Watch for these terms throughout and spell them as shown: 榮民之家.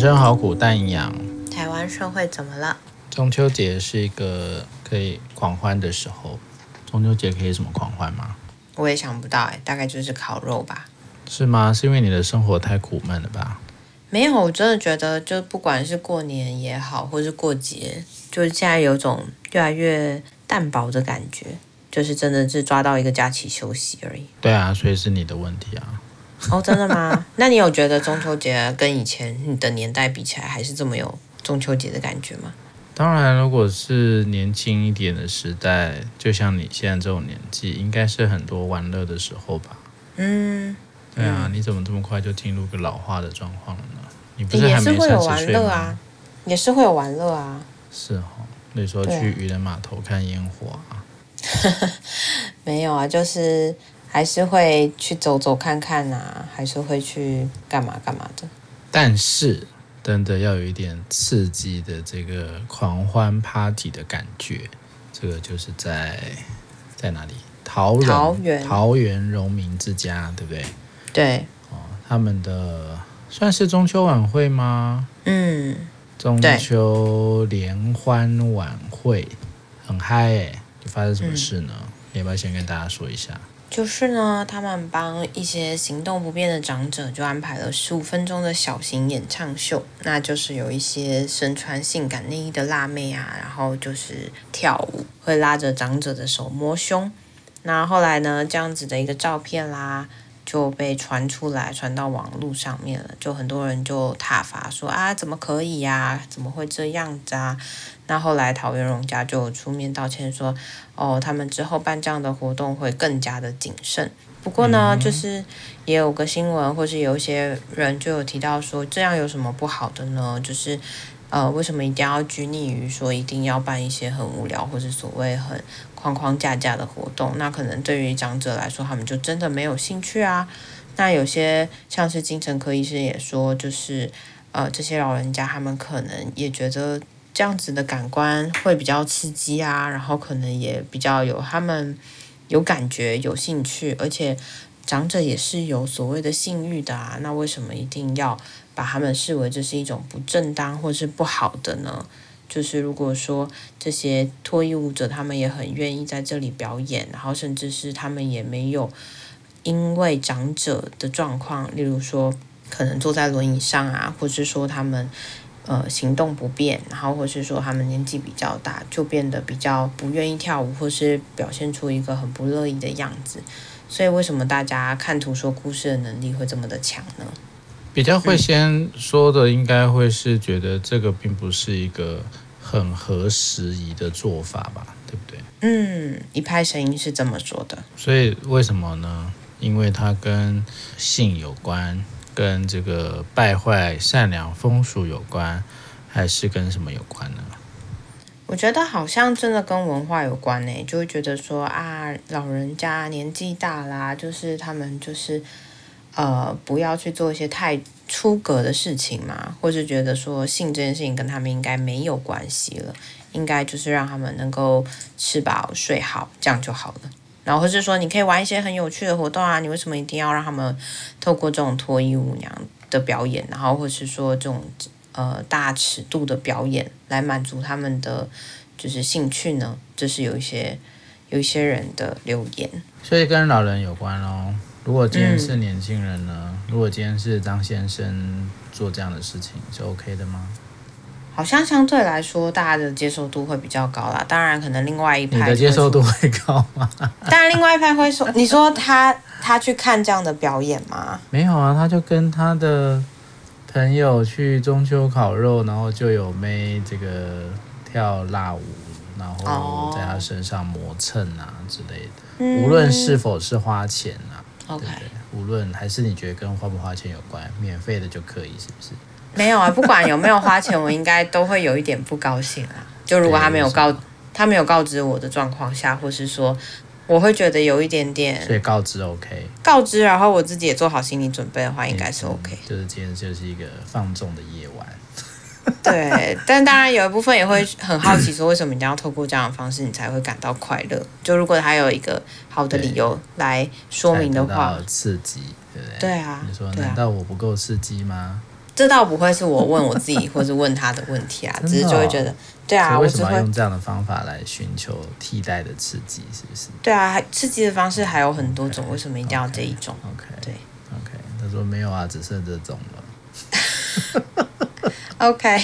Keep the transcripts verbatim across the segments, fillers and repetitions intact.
生好苦但营养。台湾社会怎么了？中秋节是一个可以狂欢的时候。中秋节可以什么狂欢吗？我也想不到哎，大概就是烤肉吧。是吗？是因为你的生活太苦闷了吧？没有，我真的觉得就不管是过年也好，或是过节，就现在有种越来越淡薄的感觉，就是真的是抓到一个假期休息而已。对啊，所以是你的问题啊。哦，真的吗？那你有觉得中秋节跟以前你的年代比起来，还是这么有中秋节的感觉吗？当然，如果是年轻一点的时代，就像你现在这种年纪，应该是很多玩乐的时候吧。嗯，对啊，嗯、你怎么这么快就进入个老化的状况了呢？你不是还没三十岁吗？也是会有玩乐啊。是哦，比如说去渔人码头看烟火啊。没有啊，就是还是会去走走看看啊，还是会去干嘛干嘛的。但是真的要有一点刺激的这个狂欢 party 的感觉，这个就是在在哪里？桃园桃园桃园荣民之家，对不对？对。哦，他们的算是中秋晚会吗？嗯，中秋联欢晚会很嗨诶、欸。就发生什么事呢？嗯、你要不要先跟大家说一下？就是呢，他们帮一些行动不便的长者就安排了十五分钟的小型演唱秀，那就是有一些身穿性感内衣的辣妹啊，然后就是跳舞，会拉着长者的手摸胸。那后来呢，这样子的一个照片啦就被传出来，传到网络上面了，就很多人就挞伐说啊，怎么可以呀、啊？怎么会这样子啊？那后来桃园荣家就出面道歉说，哦，他们之后办这样的活动会更加的谨慎。不过呢，嗯、就是也有个新闻，或是有一些人就有提到说，这样有什么不好的呢？就是呃，为什么一定要拘泥于说一定要办一些很无聊或是所谓很框框架架的活动？那可能对于长者来说，他们就真的没有兴趣啊。那有些像是精神科医师也说，就是呃，这些老人家他们可能也觉得这样子的感官会比较刺激啊，然后可能也比较有他们有感觉、有兴趣，而且长者也是有所谓的性欲的啊。那为什么一定要把他们视为这是一种不正当或是不好的呢？就是如果说这些脱衣舞者他们也很愿意在这里表演，然后甚至是他们也没有因为长者的状况，例如说可能坐在轮椅上啊，或是说他们呃行动不便，然后或是说他们年纪比较大，就变得比较不愿意跳舞，或是表现出一个很不乐意的样子。所以为什么大家看图说故事的能力会这么的强呢？比较会先说的应该会是觉得这个并不是一个很合时宜的做法吧，对不对？嗯，一派声音是这么说的。所以为什么呢？因为它跟性有关，跟这个败坏善良风俗有关，还是跟什么有关呢？我觉得好像真的跟文化有关诶、欸，就会觉得说啊，老人家年纪大啦，就是他们就是呃，不要去做一些太出格的事情嘛，或是觉得说性这件事情跟他们应该没有关系了，应该就是让他们能够吃饱睡好，这样就好了。然后或是说你可以玩一些很有趣的活动啊，你为什么一定要让他们透过这种脱衣舞娘的表演，然后或是说这种呃大尺度的表演来满足他们的就是兴趣呢？这是有一些有一些人的留言，所以跟老人有关咯。如果今天是年轻人呢、嗯、如果今天是张先生做这样的事情是 OK 的吗？好像相对来说大家的接受度会比较高啦。当然可能另外一派，你的接受度会高吗？当然另外一派会说你说他他去看这样的表演吗？没有啊，他就跟他的朋友去中秋烤肉，然后就有妹这个跳辣舞，然后在他身上磨蹭啊之类的、嗯、无论是否是花钱啊，Okay. 对对，无论还是你觉得跟花不花钱有关，免费的就可以，是不是？没有啊，不管有没有花钱，我应该都会有一点不高兴啊。就如果他没有告他没有告知我的状况下，或是说我会觉得有一点点，所以告知 OK， 告知，然后我自己也做好心理准备的话，应该是 OK。就是今天就是一个放纵的夜晚。对，但当然有一部分也会很好奇说为什么你要透过这样的方式你才会感到快乐，就如果他有一个好的理由来说明的话，才得到刺激，对不对？对啊，你说难道我不够刺激吗？这倒不会是我问我自己或是问他的问题啊，只是就会觉得对啊，为什么要用这样的方法来寻求替代的刺激，是不是？对啊，刺激的方式还有很多种， okay, 为什么一定要这一种 okay, 对 OK， 他说没有啊，只剩这种了OK，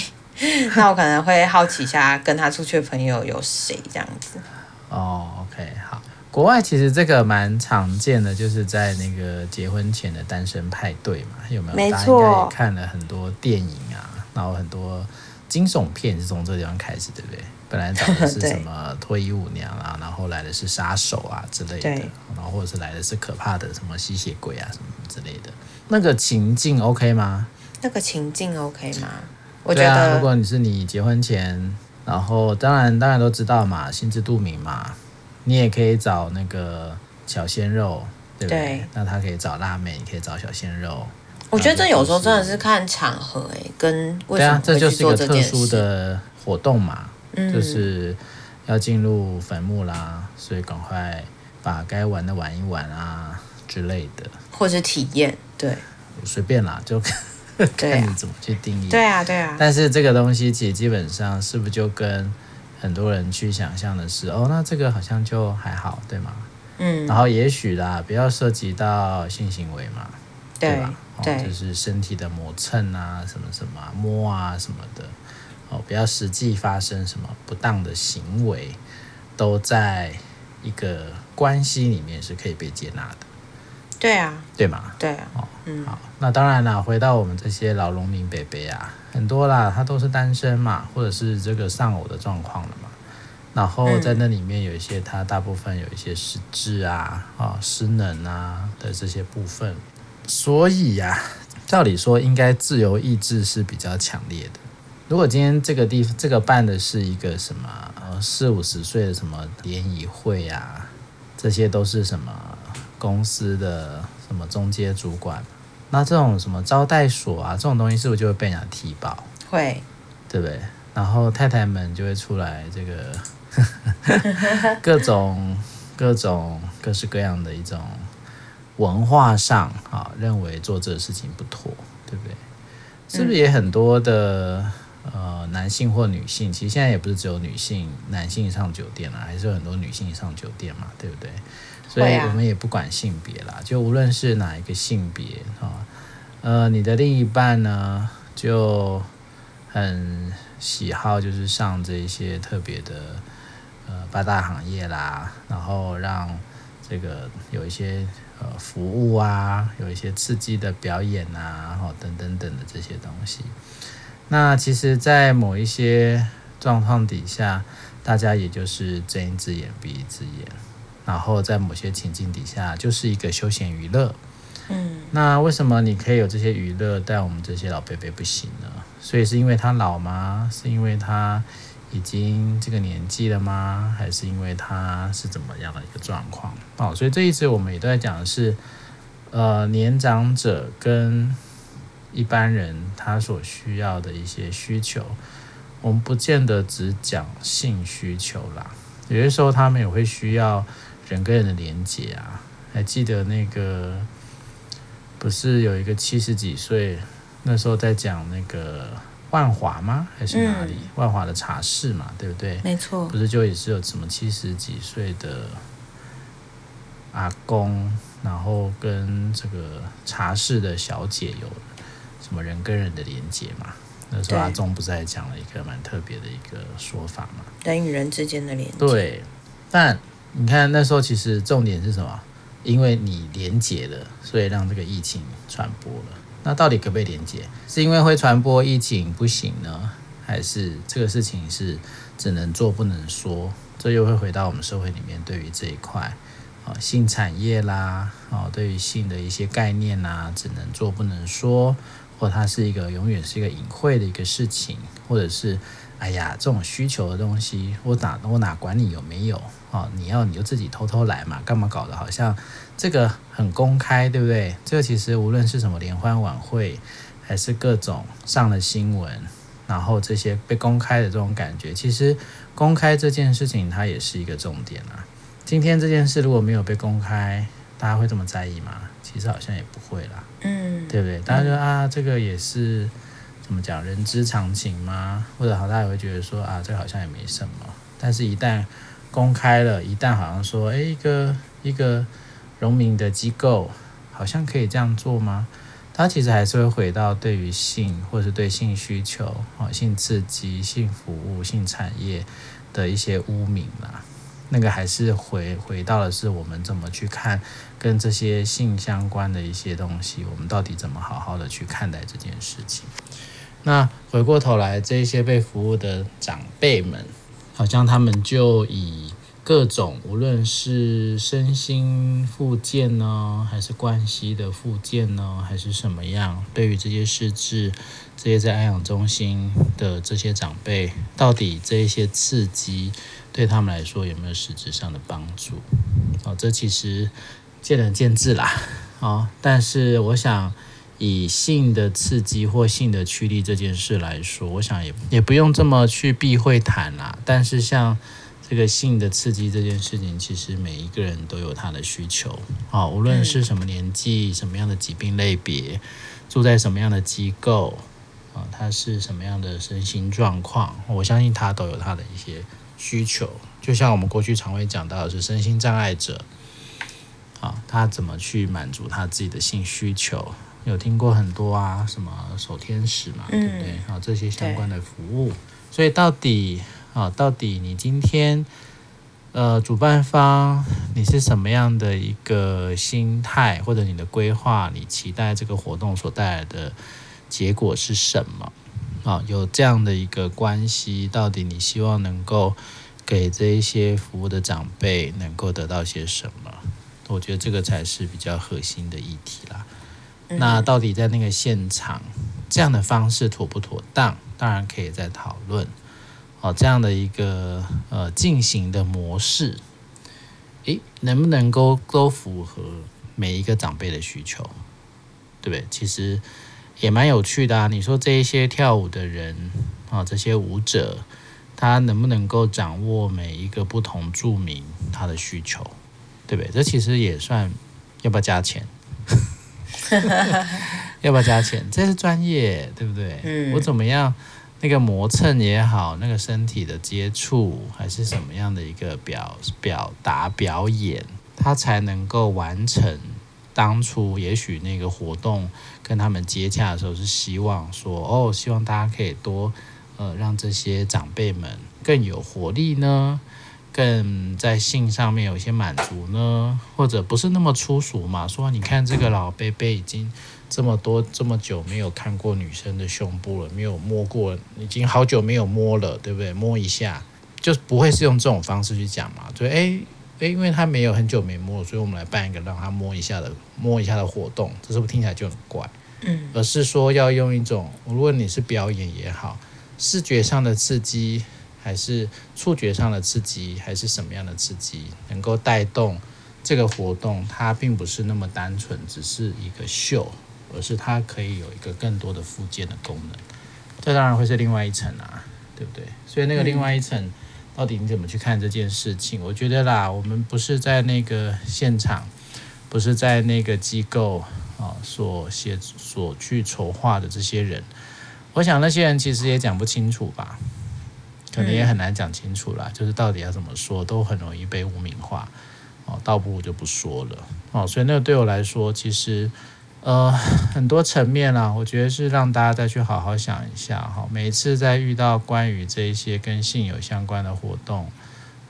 那我可能会好奇一下跟他出去的朋友有谁这样子哦、oh, OK 好，国外其实这个蛮常见的，就是在那个结婚前的单身派对嘛，有没有？没错，大家应该也看了很多电影啊，然后很多惊悚片是从这个地方开始，对不对？本来找的是什么脱衣舞娘啊，然后来的是杀手啊之类的，然后或者是来的是可怕的什么吸血鬼啊什么之类的。那个情境 OK 吗？那个情境 OK 吗？我觉得，对啊，如果你是你结婚前，然后当然当然都知道嘛，心知肚明嘛。你也可以找那个小鲜肉，对不 对, 对？那他可以找辣妹，你可以找小鲜肉。我觉得这有时候真的是看场合、欸、跟为什么会去做这件事。对啊，这就是一个特殊的活动嘛，嗯、就是要进入坟墓啦，所以赶快把该玩的玩一玩啊之类的，或者体验，对，随便啦，就看你怎么去定义。对啊，对啊。但是这个东西其实基本上是不是就跟很多人去想象的是，哦，那这个好像就还好，对吗？嗯，然后也许啦，不要涉及到性行为嘛， 对, 对吧、哦？对，就是身体的磨蹭啊，什么什么、啊、摸啊什么的，哦，不要实际发生什么不当的行为，都在一个关系里面是可以被接纳的。对啊，对嘛？对啊，哦，嗯，好，那当然啦，回到我们这些老农民伯伯啊，很多啦，他都是单身嘛，或者是这个丧偶的状况了嘛。然后在那里面有一些，他大部分有一些失智啊、啊、哦、失能啊的这些部分。所以啊，照理说应该自由意志是比较强烈的。如果今天这个地这个办的是一个什么四五十岁的什么联谊会啊，这些都是什么？公司的什么中介主管，那这种什么招待所啊，这种东西是不是就会被人家踢爆？会，对不对？然后太太们就会出来这个各种各种各式各样的一种文化上啊，认为做这个事情不妥，对不对？是不是也很多的、嗯、呃男性或女性，其实现在也不是只有女性，男性上酒店啦、啊，还是有很多女性上酒店嘛，对不对？所以我们也不管性别啦，就无论是哪一个性别、哦、呃，你的另一半呢就很喜好就是上这一些特别的呃八大行业啦，然后让这个有一些呃服务啊，有一些刺激的表演啊、哦、等等等的这些东西。那其实在某一些状况底下，大家也就是睁一只眼闭一只眼，然后在某些情境底下就是一个休闲娱乐。嗯，那为什么你可以有这些娱乐，但我们这些老伯伯不行呢？所以是因为他老吗？是因为他已经这个年纪了吗？还是因为他是怎么样的一个状况、哦、所以这一次我们也都在讲的是呃，年长者跟一般人他所需要的一些需求，我们不见得只讲性需求啦，有些时候他们也会需要人跟人的连结啊。还记得那个不是有一个七十几岁那时候在讲那个万华吗？还是哪里、嗯、万华的茶室嘛，对不对？没错，不是就也是有什么七十几岁的阿公，然后跟这个茶室的小姐有什么人跟人的连结嘛。那时候阿中不是还讲了一个蛮特别的一个说法嘛，人与人之间的连结。对，但你看那时候其实重点是什么？因为你连结了，所以让这个疫情传播了。那到底可不可以连结？是因为会传播疫情不行呢？还是这个事情是只能做不能说？这又会回到我们社会里面对于这一块、哦、性产业啦、哦、对于性的一些概念啦，只能做不能说，或它是一个永远是一个隐晦的一个事情，或者是哎呀这种需求的东西，我哪我哪管你有没有、哦、你要你就自己偷偷来嘛，干嘛搞得好像这个很公开，对不对？这个其实无论是什么联欢晚会，还是各种上了新闻，然后这些被公开的这种感觉，其实公开这件事情它也是一个重点啊。今天这件事如果没有被公开，大家会这么在意吗？其实好像也不会啦，嗯，对不对？大家就啊，这个也是怎么讲人之常情吗？或者好，大家也会觉得说啊，这个好像也没什么。但是，一旦公开了，一旦好像说，哎，一个一个荣民的机构好像可以这样做吗？它其实还是会回到对于性，或是对性需求、哦、性刺激、性服务、性产业的一些污名啦。那个还是回回到的是我们怎么去看跟这些性相关的一些东西，我们到底怎么好好的去看待这件事情。那回过头来，这些被服务的长辈们，好像他们就以各种无论是身心复健呢，还是关系的复健呢，还是什么样，对于这些失智，这些在安养中心的这些长辈，到底这些刺激对他们来说有没有实质上的帮助？哦，这其实见仁见智啦。哦，但是我想以性的刺激或性的驱力这件事来说，我想也也不用这么去避讳谈啦。但是像这个性的刺激这件事情，其实每一个人都有他的需求。哦，无论是什么年纪、什么样的疾病类别、住在什么样的机构、哦、他是什么样的身心状况，我相信他都有他的一些需求，就像我们过去常会讲到的是身心障碍者，啊，他怎么去满足他自己的性需求？有听过很多啊，什么手天使嘛，嗯、对不对？啊，这些相关的服务。所以到底啊，到底你今天呃，主办方你是什么样的一个心态，或者你的规划，你期待这个活动所带来的结果是什么？啊，有这样的一个关系，到底你希望能够给这一些服务的长辈能够得到些什么？我觉得这个才是比较核心的议题啦。那到底在那个现场这样的方式妥不妥当？当然可以再讨论。哦，这样的一个呃进行的模式，诶，能不能够都符合每一个长辈的需求？对不对？其实也蛮有趣的啊！你说这一些跳舞的人啊，这些舞者，他能不能够掌握每一个不同住民他的需求，对不对？这其实也算要不要加钱？要不要加钱？这是专业，对不对？嗯、我怎么样？那个磨蹭也好，那个身体的接触，还是什么样的一个表表达表演，他才能够完成。当初也许那个活动跟他们接洽的时候是希望说，哦，希望大家可以多呃让这些长辈们更有活力呢，更在性上面有一些满足呢，或者不是那么粗俗嘛，说你看这个老伯伯已经这么多这么久没有看过女生的胸部了，没有摸过，已经好久没有摸了，对不对？摸一下就不会是用这种方式去讲嘛，就哎。因为他没有很久没摸，所以我们来办一个让他摸一下的摸一下的活动，这是不是听起来就很怪？嗯，而是说要用一种，无论你是表演也好，视觉上的刺激，还是触觉上的刺激，还是什么样的刺激，能够带动这个活动，它并不是那么单纯只是一个秀，而是它可以有一个更多的附件的功能。这当然会是另外一层啊，对不对？所以那个另外一层。嗯，到底你怎么去看这件事情？我觉得啦，我们不是在那个现场，不是在那个机构啊、哦、所写所去筹划的这些人，我想那些人其实也讲不清楚吧，可能也很难讲清楚啦。嗯、就是到底要怎么说，都很容易被污名化哦，倒不如就不说了哦。所以那个对我来说，其实呃很多层面啦，我觉得是让大家再去好好想一下哈。每次在遇到关于这一些跟性有相关的活动，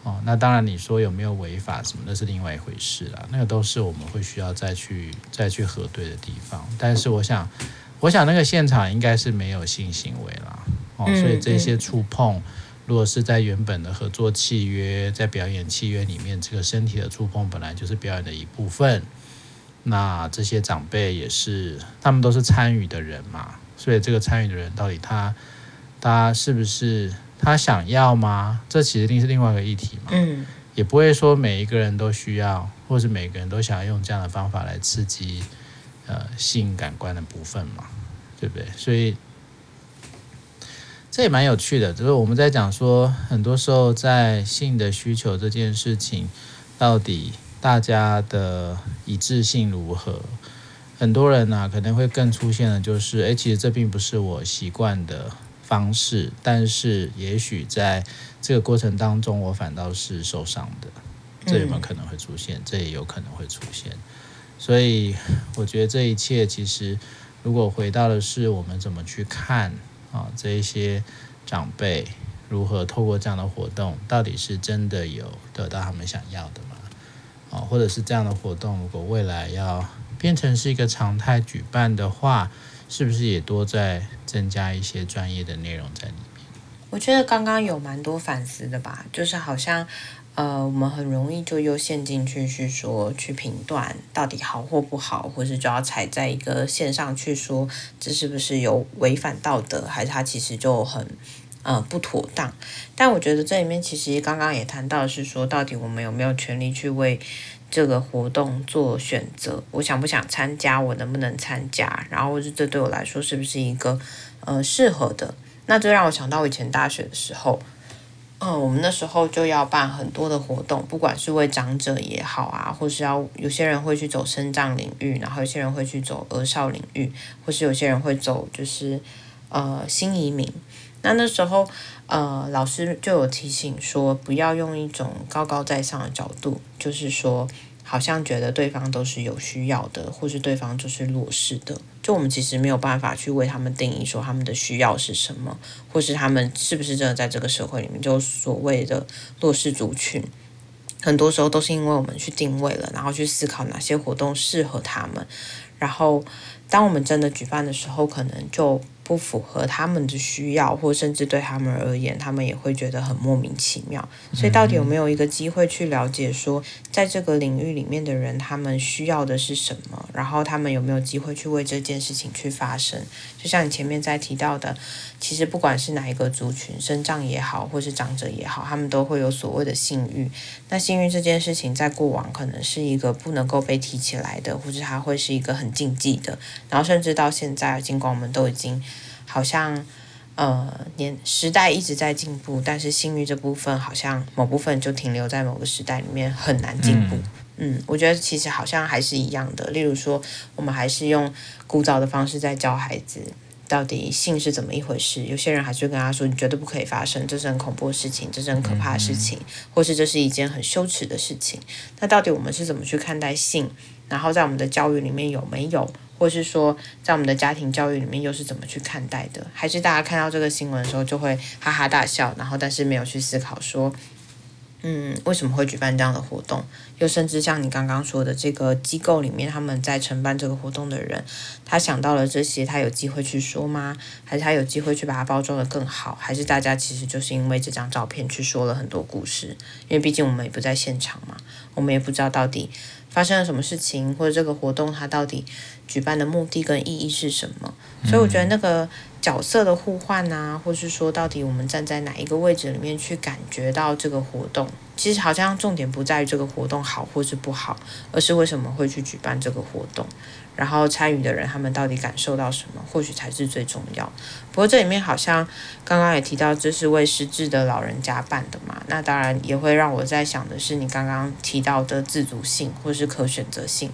哦，那当然你说有没有违法什么，那是另外一回事啦。那个都是我们会需要再去再去核对的地方。但是我想，我想那个现场应该是没有性行为啦，哦，所以这些触碰，如果是在原本的合作契约、在表演契约里面，这个身体的触碰本来就是表演的一部分。那这些长辈也是，他们都是参与的人嘛，所以这个参与的人到底他他是不是他想要吗？这其实是另外一个议题嘛。嗯，也不会说每一个人都需要，或是每个人都想要用这样的方法来刺激呃性感官的部分嘛，对不对？所以这也蛮有趣的，就是我们在讲说，很多时候在性的需求这件事情到底。大家的一致性如何？很多人啊可能会更出现的就是，哎，其实这并不是我习惯的方式，但是也许在这个过程当中，我反倒是受伤的。这有没有可能会出现？这也有可能会出现。所以我觉得这一切其实，如果回到的是我们怎么去看啊这一些长辈如何透过这样的活动，到底是真的有得到他们想要的吗？啊，或者是这样的活动，如果未来要变成是一个常态举办的话，是不是也多再增加一些专业的内容在里面？我觉得刚刚有蛮多反思的吧，就是好像。呃，我们很容易就又陷进去去说去评断到底好或不好，或是就要踩在一个线上去说这是不是有违反道德，还是它其实就很呃不妥当。但我觉得这里面其实刚刚也谈到的是说，到底我们有没有权利去为这个活动做选择，我想不想参加，我能不能参加，然后这对我来说是不是一个呃适合的。那这让我想到我以前大学的时候，嗯，我们那时候就要办很多的活动，不管是为长者也好啊，或是要有些人会去走身障领域，然后有些人会去走儿少领域，或是有些人会走就是呃新移民。那那时候呃老师就有提醒说，不要用一种高高在上的角度，就是说好像觉得对方都是有需要的，或是对方就是弱势的，就我们其实没有办法去为他们定义说他们的需要是什么，或是他们是不是真的在这个社会里面，就所谓的弱势族群，很多时候都是因为我们去定位了，然后去思考哪些活动适合他们，然后当我们真的举办的时候，可能就不符合他们的需要，或甚至对他们而言，他们也会觉得很莫名其妙。所以到底有没有一个机会去了解说，在这个领域里面的人，他们需要的是什么，然后他们有没有机会去为这件事情去发声。就像你前面在提到的，其实不管是哪一个族群，身障也好，或是长者也好，他们都会有所谓的性欲。那性欲这件事情在过往可能是一个不能够被提起来的，或是它会是一个很禁忌的，然后甚至到现在，尽管我们都已经好像呃年时代一直在进步，但是性欲这部分好像某部分就停留在某个时代里面，很难进步。 嗯, 嗯，我觉得其实好像还是一样的，例如说我们还是用古早的方式在教孩子到底性是怎么一回事，有些人还是跟他说你绝对不可以发生，这是很恐怖的事情，这是很可怕的事情，或是这是一件很羞耻的事情。那到底我们是怎么去看待性，然后在我们的教育里面有没有，或是说在我们的家庭教育里面又是怎么去看待的？还是大家看到这个新闻的时候就会哈哈大笑，然后但是没有去思考说嗯，为什么会举办这样的活动，又甚至像你刚刚说的，这个机构里面他们在承办这个活动的人，他想到了这些，他有机会去说吗？还是他有机会去把它包装得更好？还是大家其实就是因为这张照片去说了很多故事，因为毕竟我们也不在现场嘛，我们也不知道到底发生了什么事情，或者这个活动它到底举办的目的跟意义是什么。所以我觉得那个角色的互换啊，或是说到底我们站在哪一个位置里面去感觉到这个活动，其实好像重点不在于这个活动好或是不好，而是为什么会去举办这个活动，然后参与的人他们到底感受到什么，或许才是最重要。不过这里面好像刚刚也提到，这是为失智的老人家办的嘛，那当然也会让我在想的是你刚刚提到的自主性或是可选择性，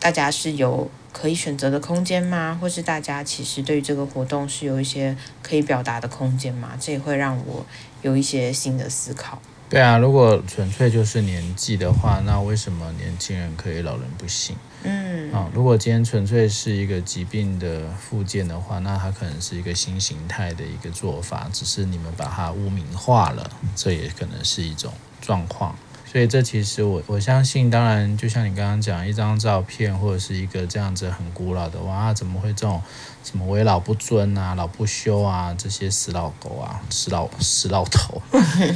大家是有可以选择的空间吗？或是大家其实对于这个活动是有一些可以表达的空间吗？这也会让我有一些新的思考。对啊，如果纯粹就是年纪的话，那为什么年轻人可以，老人不行？嗯，啊，如果今天纯粹是一个疾病的附件的话，那它可能是一个新形态的一个做法，只是你们把它污名化了，这也可能是一种状况。所以这其实我我相信，当然就像你刚刚讲，一张照片或者是一个这样子很古老的，哇，怎么会这种什么为老不尊啊、老不休啊，这些死老狗啊、死老死老头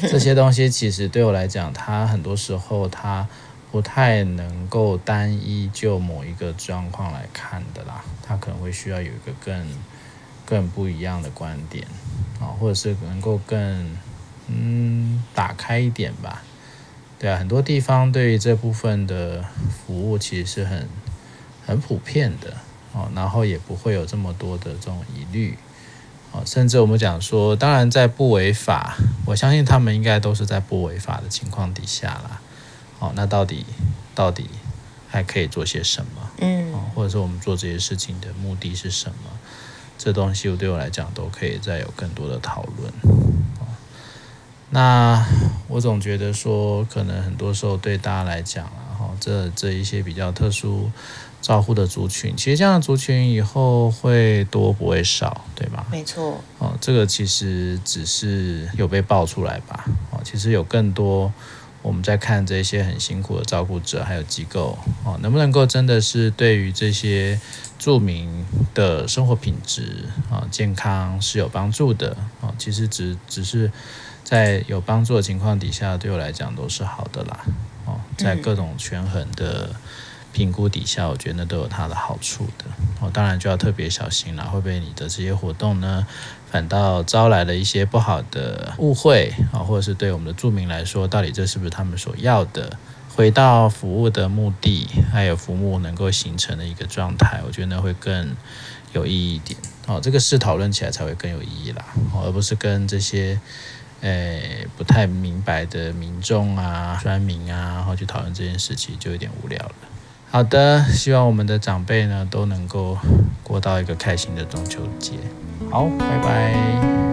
这些东西，其实对我来讲，它很多时候它不太能够单一就某一个状况来看的啦，它可能会需要有一个更更不一样的观点啊，或者是能够更嗯打开一点吧。对啊，很多地方对于这部分的服务其实是很很普遍的哦，然后也不会有这么多的这种疑虑哦，甚至我们讲说，当然在不违法，我相信他们应该都是在不违法的情况底下啦。哦，那到底到底还可以做些什么，嗯、哦，或者说我们做这些事情的目的是什么，这东西对我来讲都可以再有更多的讨论、哦、那我总觉得说可能很多时候对大家来讲、啊哦、这, 这一些比较特殊照护的族群，其实这样的族群以后会多不会少，对吧？没错、哦、这个其实只是有被爆出来吧、哦、其实有更多我们在看这些很辛苦的照顾者还有机构、哦、能不能够真的是对于这些住民的生活品质、哦、健康是有帮助的、哦、其实 只, 只是在有帮助的情况底下对我来讲都是好的啦、哦、在各种权衡的评估底下，我觉得那都有它的好处的、哦、当然就要特别小心啦，会不会你的这些活动呢反倒招来了一些不好的误会、哦、或者是对我们的住民来说到底这是不是他们所要的，回到服务的目的还有服务能够形成的一个状态，我觉得那会更有意义一点、哦、这个事讨论起来才会更有意义啦、哦、而不是跟这些诶不太明白的民众啊专民啊然后去讨论这件事情就有点无聊了。好的，希望我们的长辈呢都能够过到一个开心的中秋节。好，拜拜。